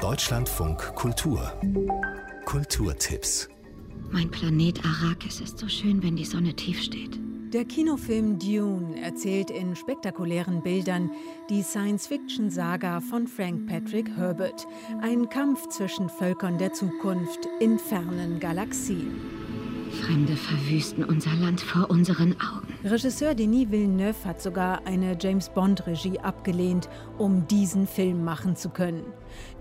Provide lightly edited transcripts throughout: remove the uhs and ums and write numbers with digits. Deutschlandfunk Kultur. Kulturtipps. Mein Planet Arrakis ist so schön, wenn die Sonne tief steht. Der Kinofilm Dune erzählt in spektakulären Bildern die Science-Fiction-Saga von Frank Patrick Herbert. Ein Kampf zwischen Völkern der Zukunft in fernen Galaxien. Fremde verwüsten unser Land vor unseren Augen. Regisseur Denis Villeneuve hat sogar eine James-Bond-Regie abgelehnt, um diesen Film machen zu können.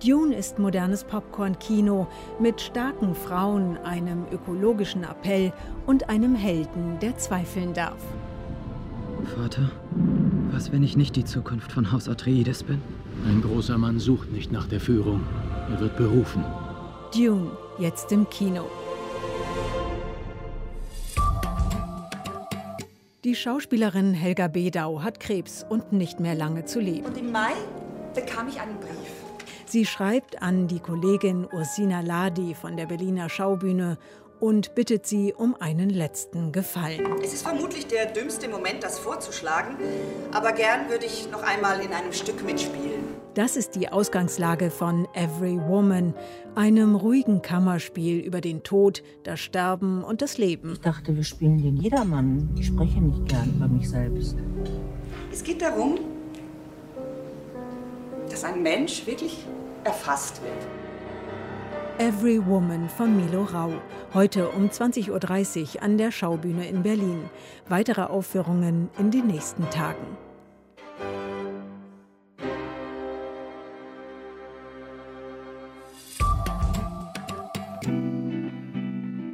Dune ist modernes Popcorn-Kino mit starken Frauen, einem ökologischen Appell und einem Helden, der zweifeln darf. Vater, was, wenn ich nicht die Zukunft von Haus Atreides bin? Ein großer Mann sucht nicht nach der Führung. Er wird berufen. Dune, jetzt im Kino. Die Schauspielerin Helga Bedau hat Krebs und nicht mehr lange zu leben. Und im Mai bekam ich einen Brief. Sie schreibt an die Kollegin Ursina Ladi von der Berliner Schaubühne und bittet sie um einen letzten Gefallen. Es ist vermutlich der dümmste Moment, das vorzuschlagen, aber gern würde ich noch einmal in einem Stück mitspielen. Das ist die Ausgangslage von Every Woman, einem ruhigen Kammerspiel über den Tod, das Sterben und das Leben. Ich dachte, wir spielen den Jedermann. Ich spreche nicht gern über mich selbst. Es geht darum, dass ein Mensch wirklich erfasst wird. Every Woman von Milo Rau. Heute um 20.30 Uhr an der Schaubühne in Berlin. Weitere Aufführungen in den nächsten Tagen.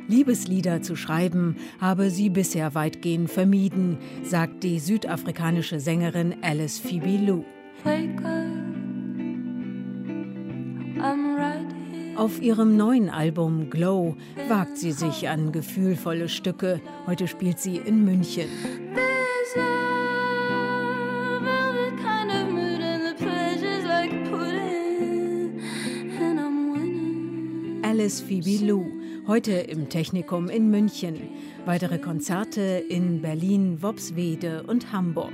Liebeslieder zu schreiben, habe sie bisher weitgehend vermieden, sagt die südafrikanische Sängerin Alice Phoebe Lou. Auf ihrem neuen Album Glow wagt sie sich an gefühlvolle Stücke. Heute spielt sie in München. Alice Phoebe Lou. Heute im Technikum in München. Weitere Konzerte in Berlin, Wobswede und Hamburg.